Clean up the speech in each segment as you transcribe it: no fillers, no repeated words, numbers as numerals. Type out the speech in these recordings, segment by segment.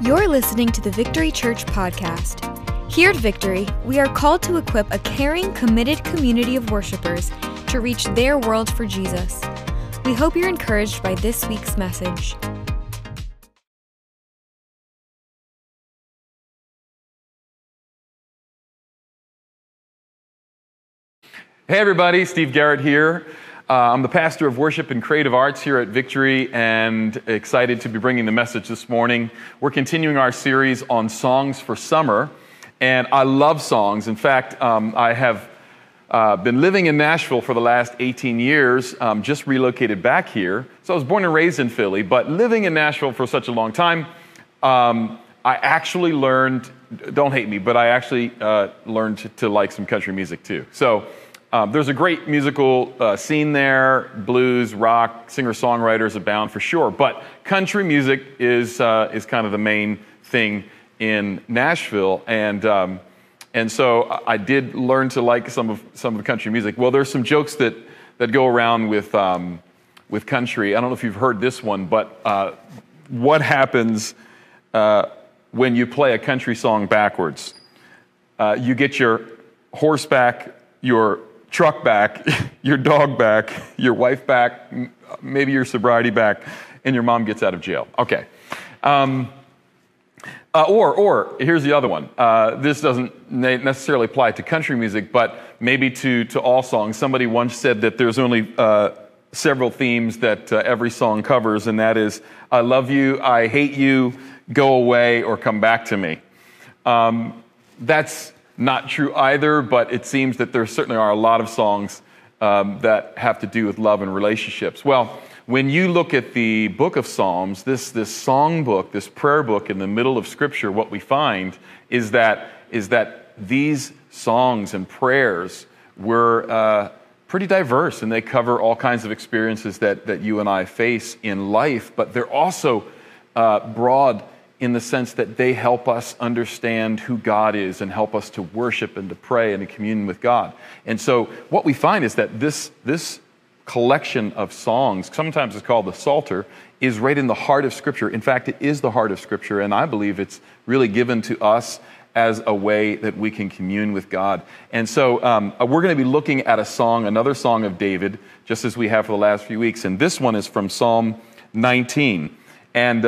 You're listening to the Victory Church podcast. Here at Victory, we are called to equip a caring, committed community of worshipers to reach their world for Jesus. We hope you're encouraged by this week's message. Hey everybody, Steve Garrett here. I'm the pastor of worship and creative arts here at Victory and excited to be bringing the message this morning. We're continuing our series on songs for summer, and I love songs. In fact, I have been living in Nashville for the last 18 years, just relocated back here. So I was born and raised in Philly, but living in Nashville for such a long time, I actually learned, don't hate me, but I actually learned to like some country music too. So there's a great musical scene there, blues, rock, singer-songwriters abound for sure, but country music is kind of the main thing in Nashville, and so I did learn to like some of the country music. Well, there's some jokes that go around with country. I don't know if you've heard this one, but what happens when you play a country song backwards? You get your horse back, your truck back, your dog back, your wife back, maybe your sobriety back, and your mom gets out of jail. Okay. Or here's the other one. This doesn't necessarily apply to country music, but maybe to all songs. Somebody once said that there's only several themes that every song covers, and that is, I love you, I hate you, go away, or come back to me. That's not true either, but it seems that there certainly are a lot of songs that have to do with love and relationships. Well, when you look at the book of Psalms, this song book, this prayer book in the middle of Scripture, what we find is that these songs and prayers were pretty diverse, and they cover all kinds of experiences that you and I face in life, but they're also broad in the sense that they help us understand who God is and help us to worship and to pray and to commune with God. And so what we find is that this collection of songs, sometimes it's called the Psalter, is right in the heart of Scripture. In fact, it is the heart of Scripture, and I believe it's really given to us as a way that we can commune with God. And so we're going to be looking at another song of David, just as we have for the last few weeks, and this one is from Psalm 19. And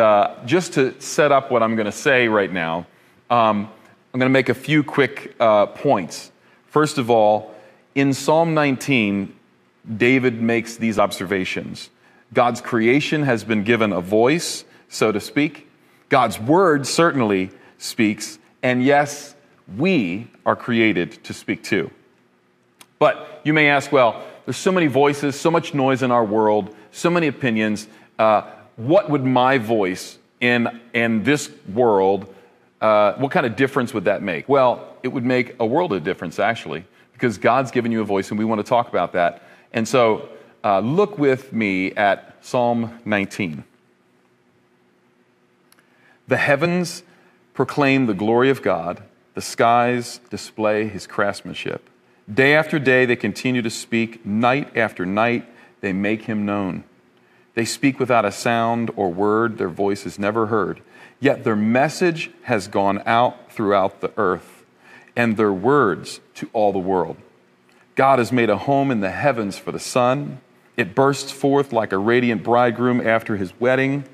just to set up what I'm going to say right now, I'm going to make a few quick points. First of all, in Psalm 19, David makes these observations. God's creation has been given a voice, so to speak. God's word certainly speaks. And yes, we are created to speak too. But you may ask, well, there's so many voices, so much noise in our world, so many opinions. What would my voice in this world, what kind of difference would that make? Well, it would make a world of difference, actually, because God's given you a voice, and we want to talk about that. And so look with me at Psalm 19. The heavens proclaim the glory of God. The skies display his craftsmanship. Day after day they continue to speak. Night after night they make him known. They speak without a sound or word. Their voice is never heard. Yet their message has gone out throughout the earth, and their words to all the world. God has made a home in the heavens for the sun. It bursts forth like a radiant bridegroom after his wedding.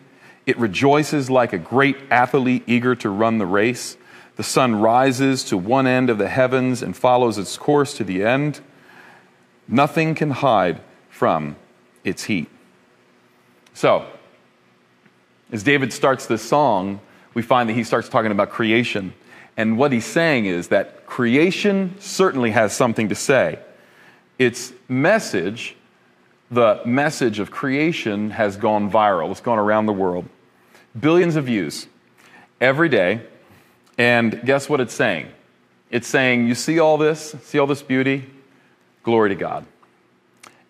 It rejoices like a great athlete eager to run the race. The sun rises to one end of the heavens and follows its course to the end. Nothing can hide from its heat. So, as David starts this song, we find that he starts talking about creation. And what he's saying is that creation certainly has something to say. Its message, the message of creation, has gone viral. It's gone around the world. Billions of views every day. And guess what it's saying? It's saying, you see all this beauty? Glory to God.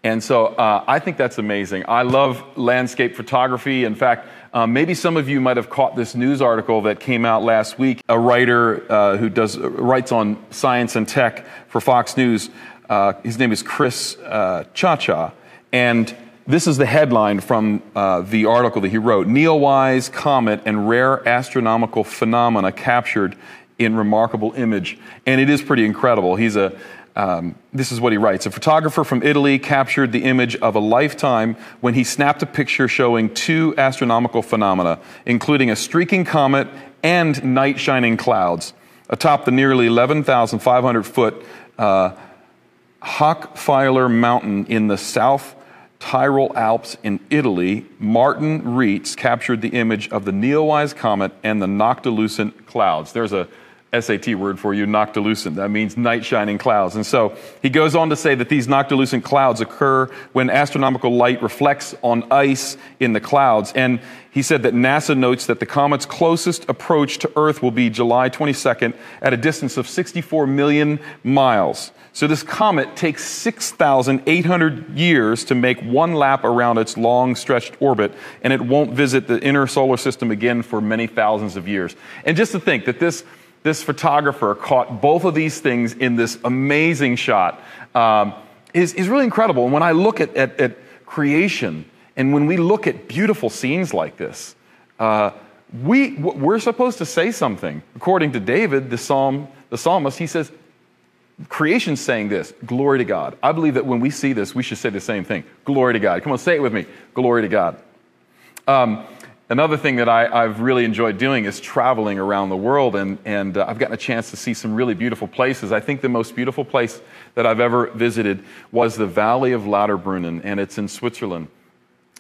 And so I think that's amazing. I love landscape photography. In fact, maybe some of you might have caught this news article that came out last week. A writer who writes on science and tech for Fox News, his name is Chris Chacha, and This is the headline from the article that he wrote. Neowise comet and rare astronomical phenomena captured in remarkable image. And it is pretty incredible. He's a, this is what he writes. A photographer from Italy captured the image of a lifetime when he snapped a picture showing two astronomical phenomena, including a streaking comet and night shining clouds atop the nearly 11,500-foot Hochfeiler mountain in the South Tyrol Alps in Italy. Martin Reitz captured the image of the Neowise comet and the noctilucent clouds. There's a SAT word for you, noctilucent. That means night shining clouds. And so he goes on to say that these noctilucent clouds occur when astronomical light reflects on ice in the clouds. And he said that NASA notes that the comet's closest approach to Earth will be July 22nd at a distance of 64 million miles. So this comet takes 6,800 years to make one lap around its long-stretched orbit, and it won't visit the inner solar system again for many thousands of years. And just to think that this photographer caught both of these things in this amazing shot is really incredible. And when I look at creation, and when we look at beautiful scenes like this, we're supposed to say something. According to David, the psalmist, he says, creation's saying this, glory to God. I believe that when we see this, we should say the same thing, glory to God. Come on, say it with me, glory to God. Another thing that I've really enjoyed doing is traveling around the world, and I've gotten a chance to see some really beautiful places. I think the most beautiful place that I've ever visited was the Valley of Lauterbrunnen, and it's in Switzerland.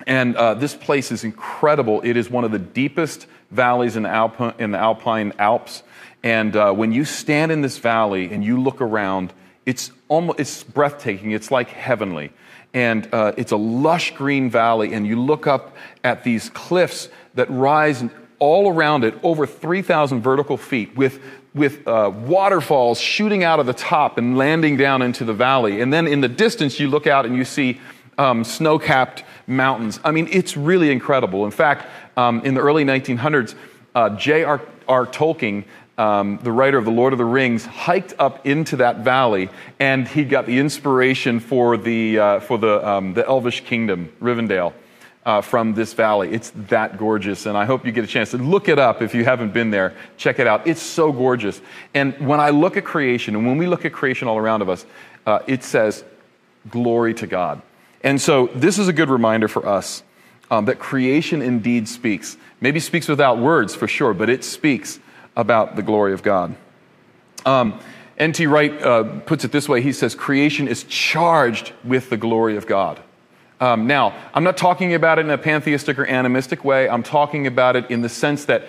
And this place is incredible. It is one of the deepest valleys in the Alpine Alps. And when you stand in this valley and you look around, it's breathtaking. It's like heavenly. And it's a lush green valley, and you look up at these cliffs that rise all around it, over 3,000 vertical feet, with waterfalls shooting out of the top and landing down into the valley. And then in the distance, you look out and you see snow-capped mountains. I mean, it's really incredible. In fact, in the early 1900s, J.R.R. Tolkien, the writer of The Lord of the Rings, hiked up into that valley, and he got the inspiration for the Elvish kingdom, Rivendell, from this valley. It's that gorgeous, and I hope you get a chance to look it up if you haven't been there. Check it out. It's so gorgeous. And when I look at creation, and when we look at creation all around of us, it says, glory to God. And so this is a good reminder for us that creation indeed speaks. Maybe speaks without words, for sure, but it speaks about the glory of God. N.T. Wright puts it this way. He says, creation is charged with the glory of God. Now, I'm not talking about it in a pantheistic or animistic way. I'm talking about it in the sense that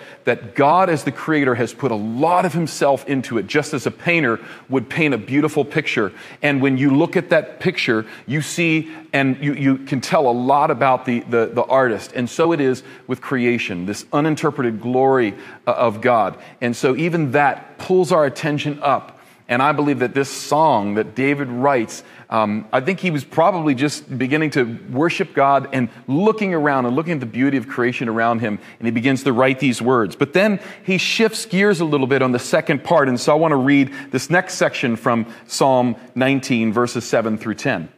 God as the creator has put a lot of himself into it, just as a painter would paint a beautiful picture. And when you look at that picture, you see and you can tell a lot about the artist. And so it is with creation, this uninterpreted glory of God. And so even that pulls our attention up. And I believe that this song that David writes, I think he was probably just beginning to worship God and looking around and looking at the beauty of creation around him, and he begins to write these words. But then he shifts gears a little bit on the second part, and so I want to read this next section from Psalm 19, verses 7 through 10.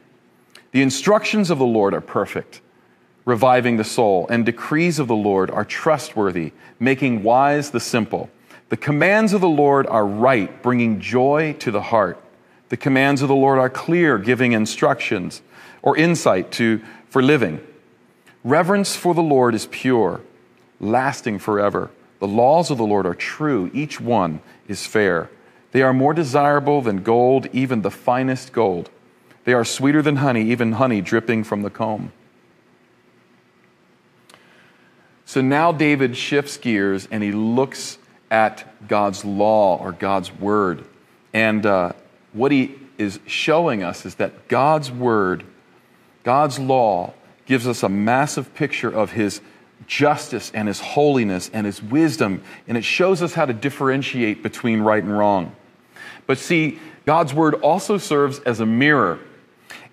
The instructions of the Lord are perfect, reviving the soul, and decrees of the Lord are trustworthy, making wise the simple. The commands of the Lord are right, bringing joy to the heart. The commands of the Lord are clear, giving instructions or insight for living. Reverence for the Lord is pure, lasting forever. The laws of the Lord are true, each one is fair. They are more desirable than gold, even the finest gold. They are sweeter than honey, even honey dripping from the comb. So now David shifts gears and he looks at God's law or God's word. And what he is showing us is that God's word, God's law, gives us a massive picture of his justice and his holiness and his wisdom, and it shows us how to differentiate between right and wrong. But see, God's word also serves as a mirror.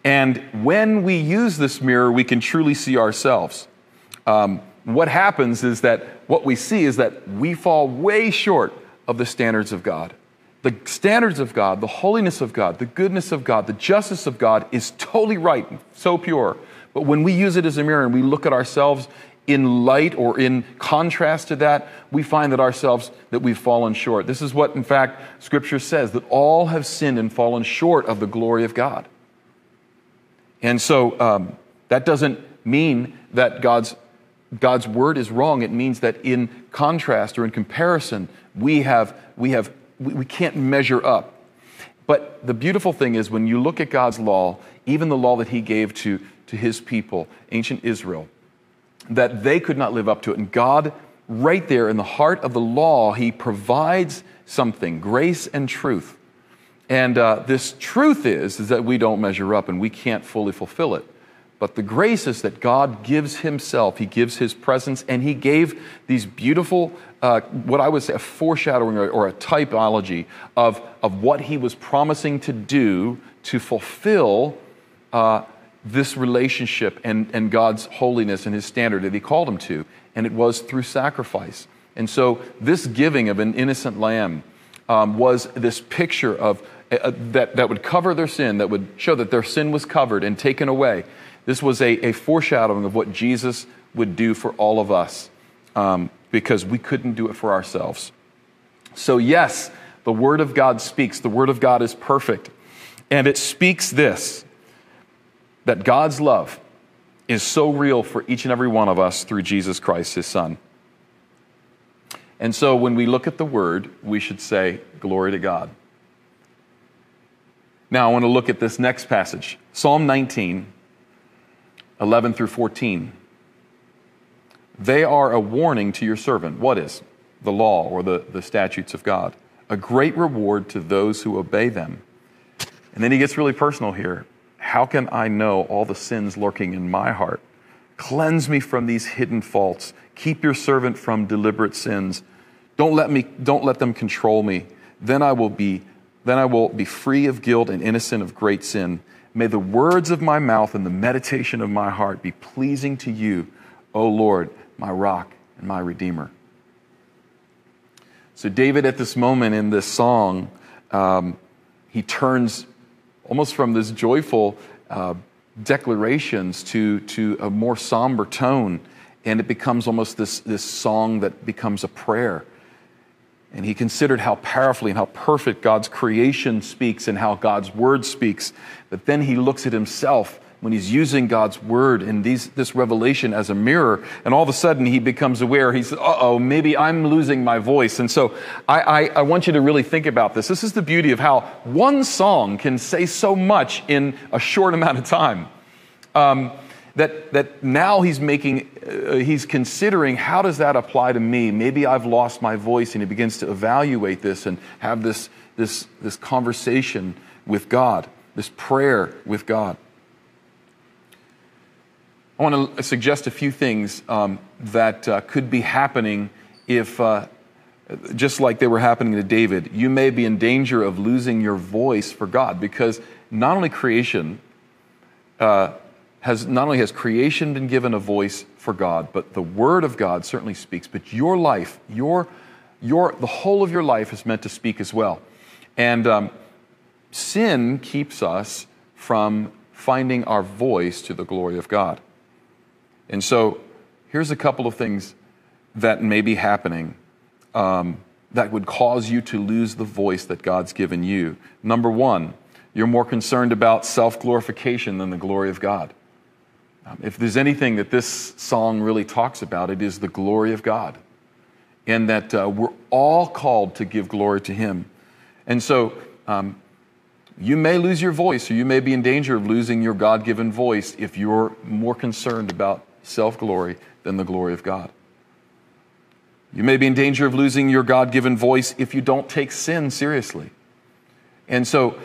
And when we use this mirror, we can truly see ourselves. What happens is that what we see is that we fall way short of the standards of God. The standards of God, the holiness of God, the goodness of God, the justice of God is totally right, so pure. But when we use it as a mirror and we look at ourselves in light or in contrast to that, we find that ourselves, that we've fallen short. This is what, in fact, Scripture says, that all have sinned and fallen short of the glory of God. And so that doesn't mean that God's word is wrong. It means that in contrast or in comparison, we can't measure up. But the beautiful thing is when you look at God's law, even the law that he gave to his people, ancient Israel, that they could not live up to it. And God, right there in the heart of the law, he provides something, grace and truth. And this truth is that we don't measure up and we can't fully fulfill it. But the grace is that God gives himself, he gives his presence, and he gave these beautiful, what I would say, a foreshadowing or a typology of what he was promising to do to fulfill this relationship and God's holiness and his standard that he called him to. And it was through sacrifice. And so this giving of an innocent lamb was this picture of that would cover their sin, that would show that their sin was covered and taken away. This was a foreshadowing of what Jesus would do for all of us because we couldn't do it for ourselves. So yes, the Word of God speaks. The Word of God is perfect. And it speaks this, that God's love is so real for each and every one of us through Jesus Christ, his Son. And so when we look at the Word, we should say, glory to God. Now I want to look at this next passage, Psalm 19, 11 through 14. They are a warning to your servant. What is? The law or the statutes of God. A great reward to those who obey them. And then he gets really personal here. How can I know all the sins lurking in my heart? Cleanse me from these hidden faults. Keep your servant from deliberate sins. Don't let them control me. Then I will be free of guilt and innocent of great sin. May the words of my mouth and the meditation of my heart be pleasing to you, O Lord, my rock and my redeemer. So David at this moment in this song, he turns almost from this joyful declarations to a more somber tone, and it becomes almost this song that becomes a prayer. And he considered how powerfully and how perfect God's creation speaks and how God's word speaks. But then he looks at himself when he's using God's word and this revelation as a mirror. And all of a sudden he becomes aware. He says, uh-oh, maybe I'm losing my voice. And so I want you to really think about this. This is the beauty of how one song can say so much in a short amount of time. That now he's considering, how does that apply to me? Maybe I've lost my voice, and he begins to evaluate this and have this conversation with God, this prayer with God. I want to suggest a few things that could be happening if, just like they were happening to David, you may be in danger of losing your voice for God, because not only creation... Not only has creation been given a voice for God, but the Word of God certainly speaks. But your life, the whole of your life is meant to speak as well. And sin keeps us from finding our voice to the glory of God. And so here's a couple of things that may be happening that would cause you to lose the voice that God's given you. Number one, you're more concerned about self-glorification than the glory of God. If there's anything that this song really talks about, it is the glory of God, and that we're all called to give glory to him. And so you may lose your voice, or you may be in danger of losing your God-given voice if you're more concerned about self-glory than the glory of God. You may be in danger of losing your God-given voice if you don't take sin seriously. And so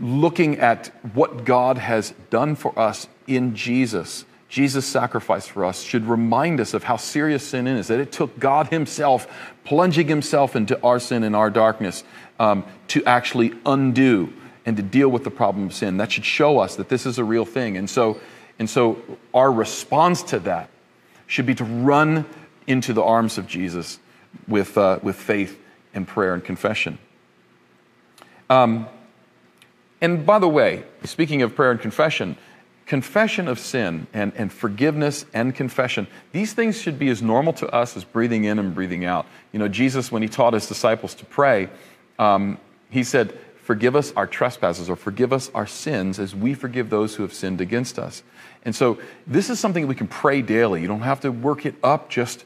looking at what God has done for us in Jesus' sacrifice for us should remind us of how serious sin is, that it took God himself plunging himself into our sin and our darkness to actually undo and to deal with the problem of sin. That should show us that this is a real thing. And so our response to that should be to run into the arms of Jesus with faith and prayer and confession. And by the way, speaking of prayer and confession, Confession of sin and forgiveness and confession, these things should be as normal to us as breathing in and breathing out. You know, Jesus, when he taught his disciples to pray, he said, forgive us our trespasses, or forgive us our sins as we forgive those who have sinned against us. And so this is something we can pray daily. You don't have to work it up, just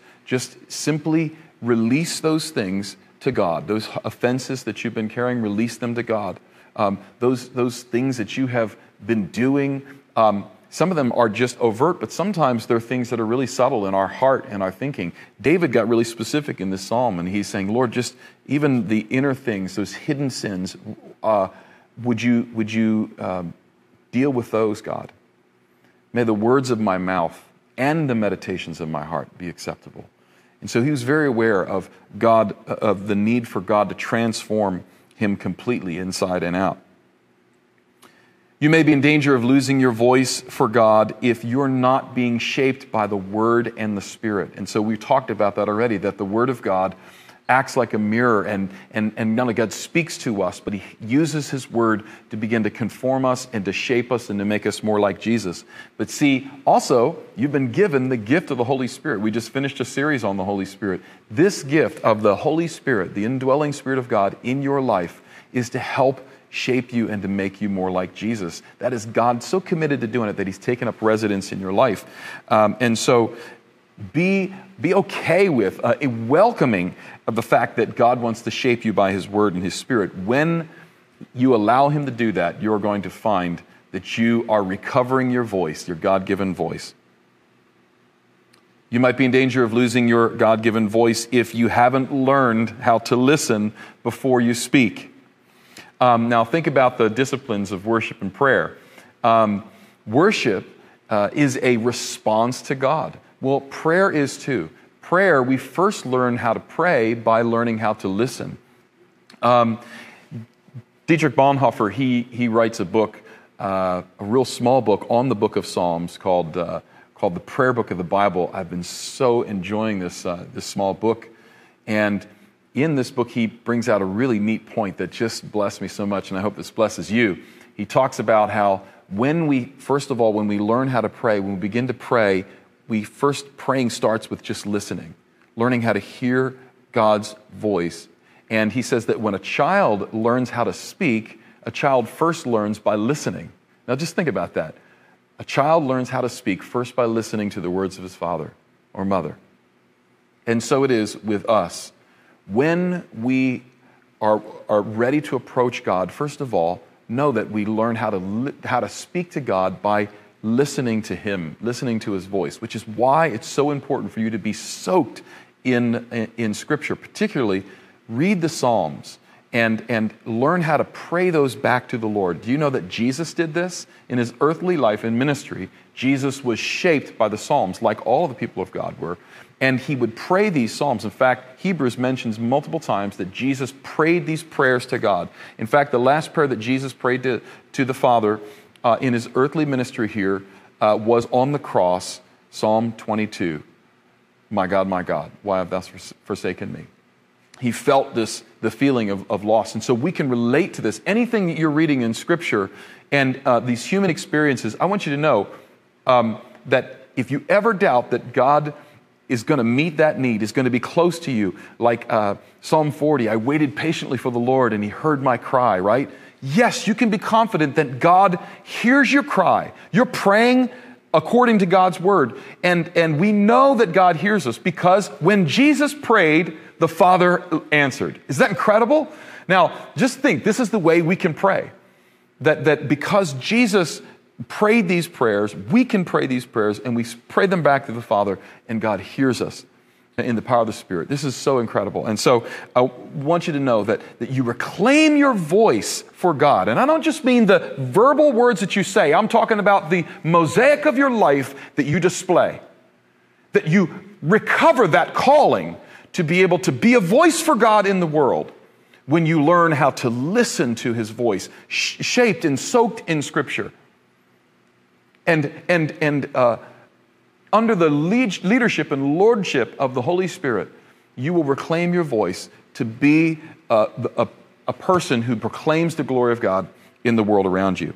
simply release those things to God. Those offenses that you've been carrying, release them to God. Those things that you have been doing, some of them are just overt, but sometimes they're things that are really subtle in our heart and our thinking. David got really specific in this psalm, and he's saying, Lord, just even the inner things, those hidden sins, would you deal with those, God? May the words of my mouth and the meditations of my heart be acceptable. And so he was very aware of God, of the need for God to transform him completely inside and out. You may be in danger of losing your voice for God if you're not being shaped by the Word and the Spirit. And so we've talked about that already, that the Word of God acts like a mirror, and not only God speaks to us, but he uses his Word to begin to conform us and to shape us and to make us more like Jesus. But see, also, you've been given the gift of the Holy Spirit. We just finished a series on the Holy Spirit. This gift of the Holy Spirit, the indwelling Spirit of God in your life, is to help shape you and to make you more like Jesus. That is God so committed to doing it that he's taken up residence in your life. And so be okay with a welcoming of the fact that God wants to shape you by his word and his spirit. When you allow him to do that, you're going to find that you are recovering your voice, your God-given voice. You might be in danger of losing your God-given voice if you haven't learned how to listen before you speak. Now think about the disciplines of worship and prayer. Worship is a response to God. Well, prayer is too. Prayer, we first learn how to pray by learning how to listen. Dietrich Bonhoeffer, he writes a book, a real small book on the book of Psalms called The Prayer Book of the Bible. I've been so enjoying this small book. And in this book, he brings out a really neat point that just blessed me so much, and I hope this blesses you. He talks about how when we learn how to pray, when we begin to pray, praying starts with just listening, learning how to hear God's voice. And he says that when a child learns how to speak, a child first learns by listening. Now just think about that. A child learns how to speak first by listening to the words of his father or mother. And so it is with us. When we are ready to approach God, first of all, know that we learn how to speak to God by listening to him, listening to his voice, which is why it's so important for you to be soaked in Scripture. Particularly, read the Psalms and learn how to pray those back to the Lord. Do you know that Jesus did this? In his earthly life and ministry, Jesus was shaped by the Psalms, like all the people of God were. And he would pray these psalms. In fact, Hebrews mentions multiple times that Jesus prayed these prayers to God. In fact, the last prayer that Jesus prayed to the Father in his earthly ministry here was on the cross, Psalm 22. My God, why have thou forsaken me? He felt the feeling of loss. And so we can relate to this. Anything that you're reading in Scripture and these human experiences, I want you to know that if you ever doubt that God is going to meet that need, is going to be close to you. Like Psalm 40, I waited patiently for the Lord and he heard my cry, right? Yes, you can be confident that God hears your cry. You're praying according to God's word. And we know that God hears us because when Jesus prayed, the Father answered. Is that incredible? Now, just think, this is the way we can pray. That because Jesus prayed these prayers, we can pray these prayers, and we pray them back to the Father, and God hears us in the power of the Spirit. This is so incredible. And so I want you to know that you reclaim your voice for God. And I don't just mean the verbal words that you say. I'm talking about the mosaic of your life that you display, that you recover that calling to be able to be a voice for God in the world when you learn how to listen to his voice, shaped and soaked in Scripture. And under the leadership and lordship of the Holy Spirit, you will reclaim your voice to be a person who proclaims the glory of God in the world around you.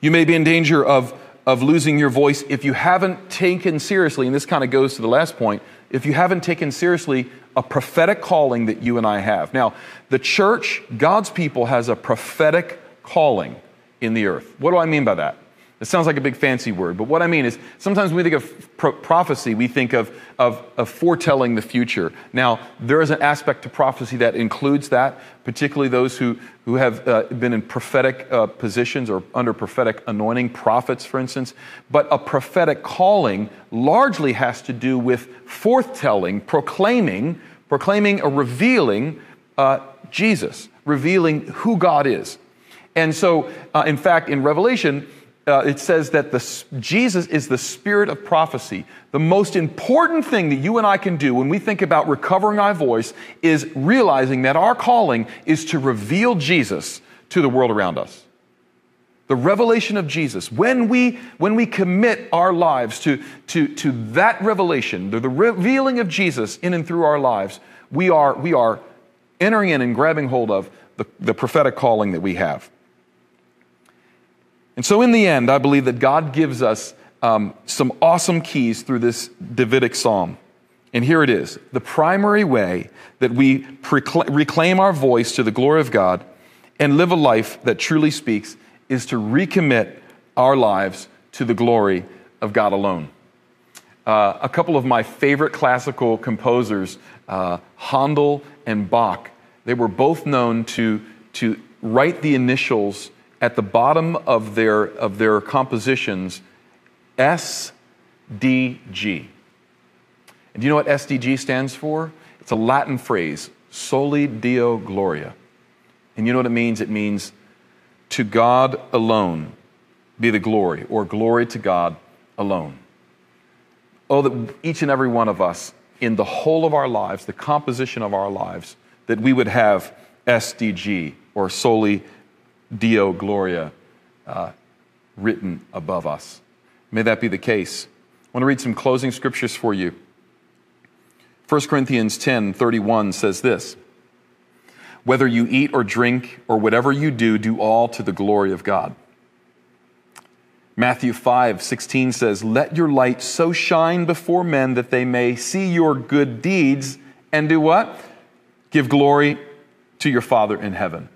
You may be in danger of losing your voice if you haven't taken seriously, and this kind of goes to the last point, if you haven't taken seriously a prophetic calling that you and I have. Now, the church, God's people, has a prophetic calling in the earth. What do I mean by that? It sounds like a big fancy word, but what I mean is sometimes when we think of prophecy, we think of foretelling the future. Now, there is an aspect to prophecy that includes that, particularly those who have been in prophetic positions or under prophetic anointing, prophets, for instance. But a prophetic calling largely has to do with forthtelling, proclaiming or revealing Jesus, revealing who God is. And so, in fact, in Revelation, it says that Jesus is the spirit of prophecy. The most important thing that you and I can do when we think about recovering our voice is realizing that our calling is to reveal Jesus to the world around us. The revelation of Jesus. When we commit our lives to that revelation, the revealing of Jesus in and through our lives, we are entering in and grabbing hold of the prophetic calling that we have. And so in the end, I believe that God gives us some awesome keys through this Davidic psalm. And here it is. The primary way that we reclaim our voice to the glory of God and live a life that truly speaks is to recommit our lives to the glory of God alone. A couple of my favorite classical composers, Handel and Bach, they were both known to write the initials at the bottom of their compositions, SDG. And do you know what SDG stands for? It's a Latin phrase, Soli Deo Gloria. And you know what it means? It means, to God alone be the glory, or glory to God alone. Oh, that each and every one of us, in the whole of our lives, the composition of our lives, that we would have SDG, or Soli Deo Gloria, written above us. May that be the case. I want to read some closing scriptures for you. 1 Corinthians 10:31 says this, "Whether you eat or drink or whatever you do, do all to the glory of God." Matthew 5:16 says, "Let your light so shine before men that they may see your good deeds and do what? Give glory to your Father in heaven."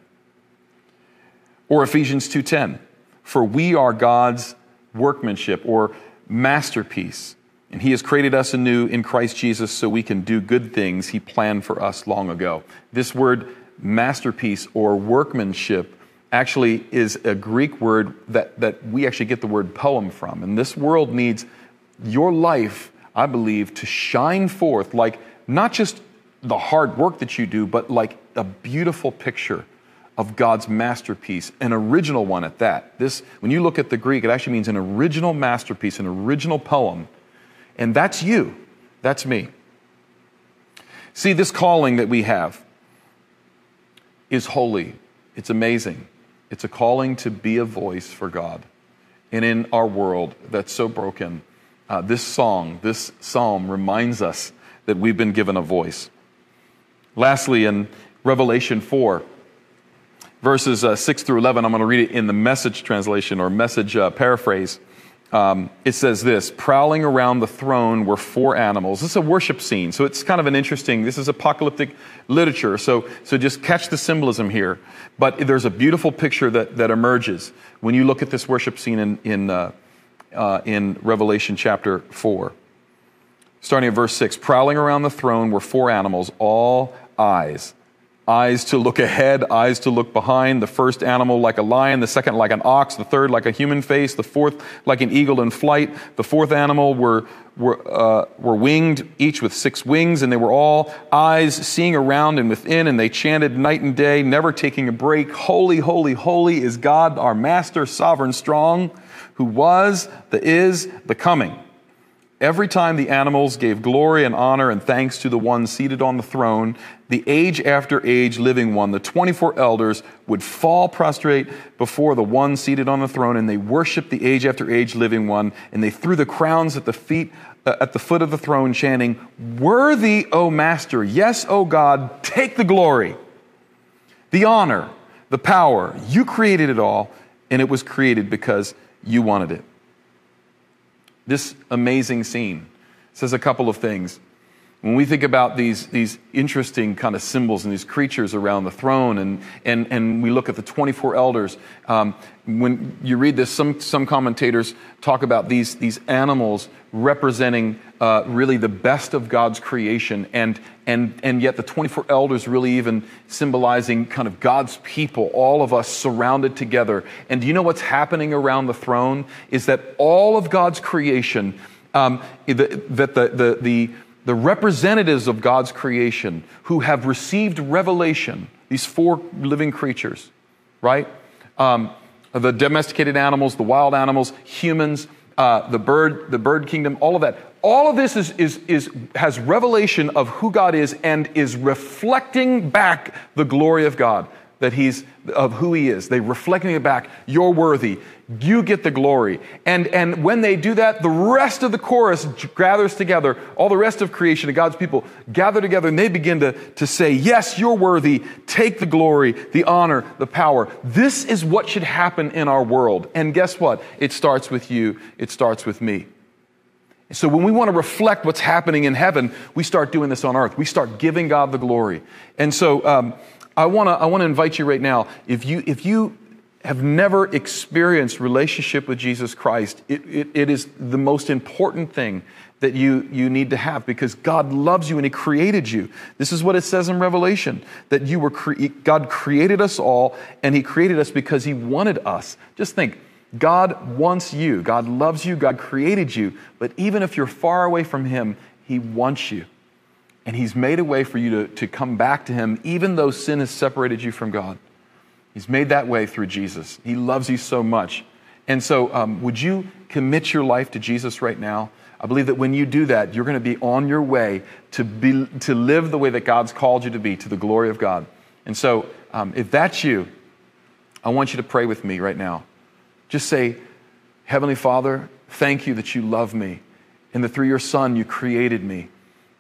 Or Ephesians 2:10, "For we are God's workmanship," or masterpiece, "and He has created us anew in Christ Jesus so we can do good things He planned for us long ago." This word masterpiece or workmanship actually is a Greek word that we actually get the word poem from. And this world needs your life, I believe, to shine forth like not just the hard work that you do, but like a beautiful picture of God's masterpiece, an original one at that. This, when you look at the Greek, it actually means an original masterpiece, an original poem. And that's you. That's me. See, this calling that we have is holy. It's amazing. It's a calling to be a voice for God. And in our world that's so broken, this psalm reminds us that we've been given a voice. Lastly, in Revelation 4, verses 6 through 11, I'm going to read it in the Message translation or Message paraphrase. It says this, "Prowling around the throne were four animals." This is a worship scene, so it's kind of an interesting, this is apocalyptic literature, so just catch the symbolism here. But there's a beautiful picture that emerges when you look at this worship scene in Revelation chapter 4. Starting at verse 6, "Prowling around the throne were four animals, all eyes. Eyes to look ahead, eyes to look behind. The first animal like a lion, the second like an ox, the third like a human face, the fourth like an eagle in flight. The fourth animal were winged, each with six wings, and they were all eyes seeing around and within, and they chanted night and day, never taking a break. Holy, holy, holy is God, our master, sovereign, strong, who was, the is, the coming. Every time the animals gave glory and honor and thanks to the one seated on the throne, the age after age living one, the 24 elders would fall prostrate before the one seated on the throne, and they worshiped the age after age living one, and they threw the crowns at the foot of the throne, chanting, 'Worthy, O Master, yes, O God, take the glory, the honor, the power. You created it all, and it was created because you wanted it. This amazing scene says a couple of things. When we think about these interesting kind of symbols and these creatures around the throne, and we look at the 24 elders, when you read this, some commentators talk about these animals representing really the best of God's creation, and yet the 24 elders really even symbolizing kind of God's people, all of us surrounded together. And do you know what's happening around the throne? Is that all of God's creation, the representatives of God's creation who have received revelation, these four living creatures, right? The domesticated animals, the wild animals, humans, the bird kingdom, all of that. All of this has revelation of who God is and is reflecting back the glory of God, of who he is. They're reflecting it back. You're worthy. You get the glory. And when they do that, the rest of the chorus gathers together. All the rest of creation and God's people gather together, and they begin to say, yes, you're worthy. Take the glory, the honor, the power. This is what should happen in our world. And guess what? It starts with you. It starts with me. So when we want to reflect what's happening in heaven, we start doing this on earth. We start giving God the glory. And so I want to invite you right now, if you have never experienced relationship with Jesus Christ, it is the most important thing that you need to have, because God loves you and he created you. This is what it says in Revelation, that God created us all, and he created us because he wanted us. Just think, God wants you, God loves you, God created you, but even if you're far away from him, he wants you. And he's made a way for you to come back to him, even though sin has separated you from God. He's made that way through Jesus. He loves you so much. And so would you commit your life to Jesus right now? I believe that when you do that, you're going to be on your way to live the way that God's called you to be, to the glory of God. And so if that's you, I want you to pray with me right now. Just say, Heavenly Father, thank you that you love me, and that through your Son you created me.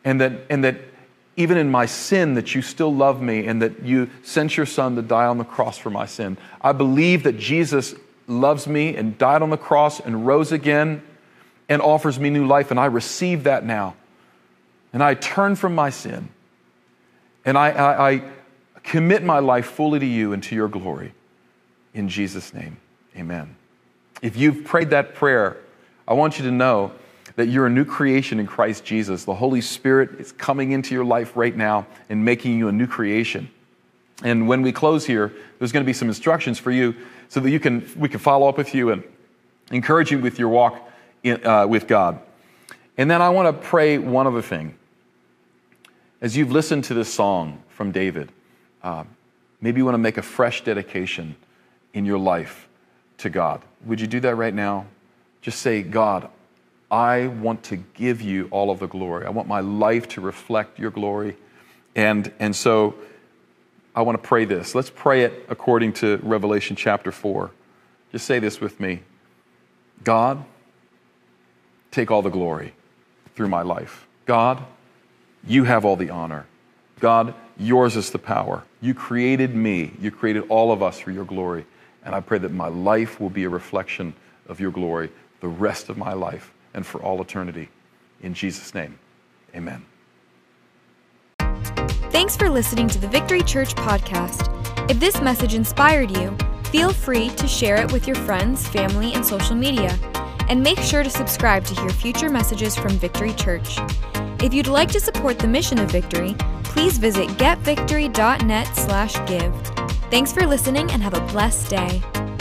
And that even in my sin, that you still love me, and that you sent your Son to die on the cross for my sin. I believe that Jesus loves me and died on the cross and rose again and offers me new life, and I receive that now. And I turn from my sin, and I commit my life fully to you and to your glory. In Jesus' name, amen. If you've prayed that prayer, I want you to know that you're a new creation in Christ Jesus. The Holy Spirit is coming into your life right now and making you a new creation. And when we close here, there's going to be some instructions for you so that we can follow up with you and encourage you with your walk with God. And then I want to pray one other thing. As you've listened to this song from David, maybe you want to make a fresh dedication in your life to God. Would you do that right now? Just say, God, I want to give you all of the glory. I want my life to reflect your glory. And so I want to pray this. Let's pray it according to Revelation chapter 4. Just say this with me. God, take all the glory through my life. God, you have all the honor. God, yours is the power. You created me. You created all of us for your glory. And I pray that my life will be a reflection of your glory the rest of my life and for all eternity. In Jesus' name, amen. Thanks for listening to the Victory Church podcast. If this message inspired you, feel free to share it with your friends, family, and social media. And make sure to subscribe to hear future messages from Victory Church. If you'd like to support the mission of Victory, please visit getvictory.net/give. Thanks for listening, and have a blessed day.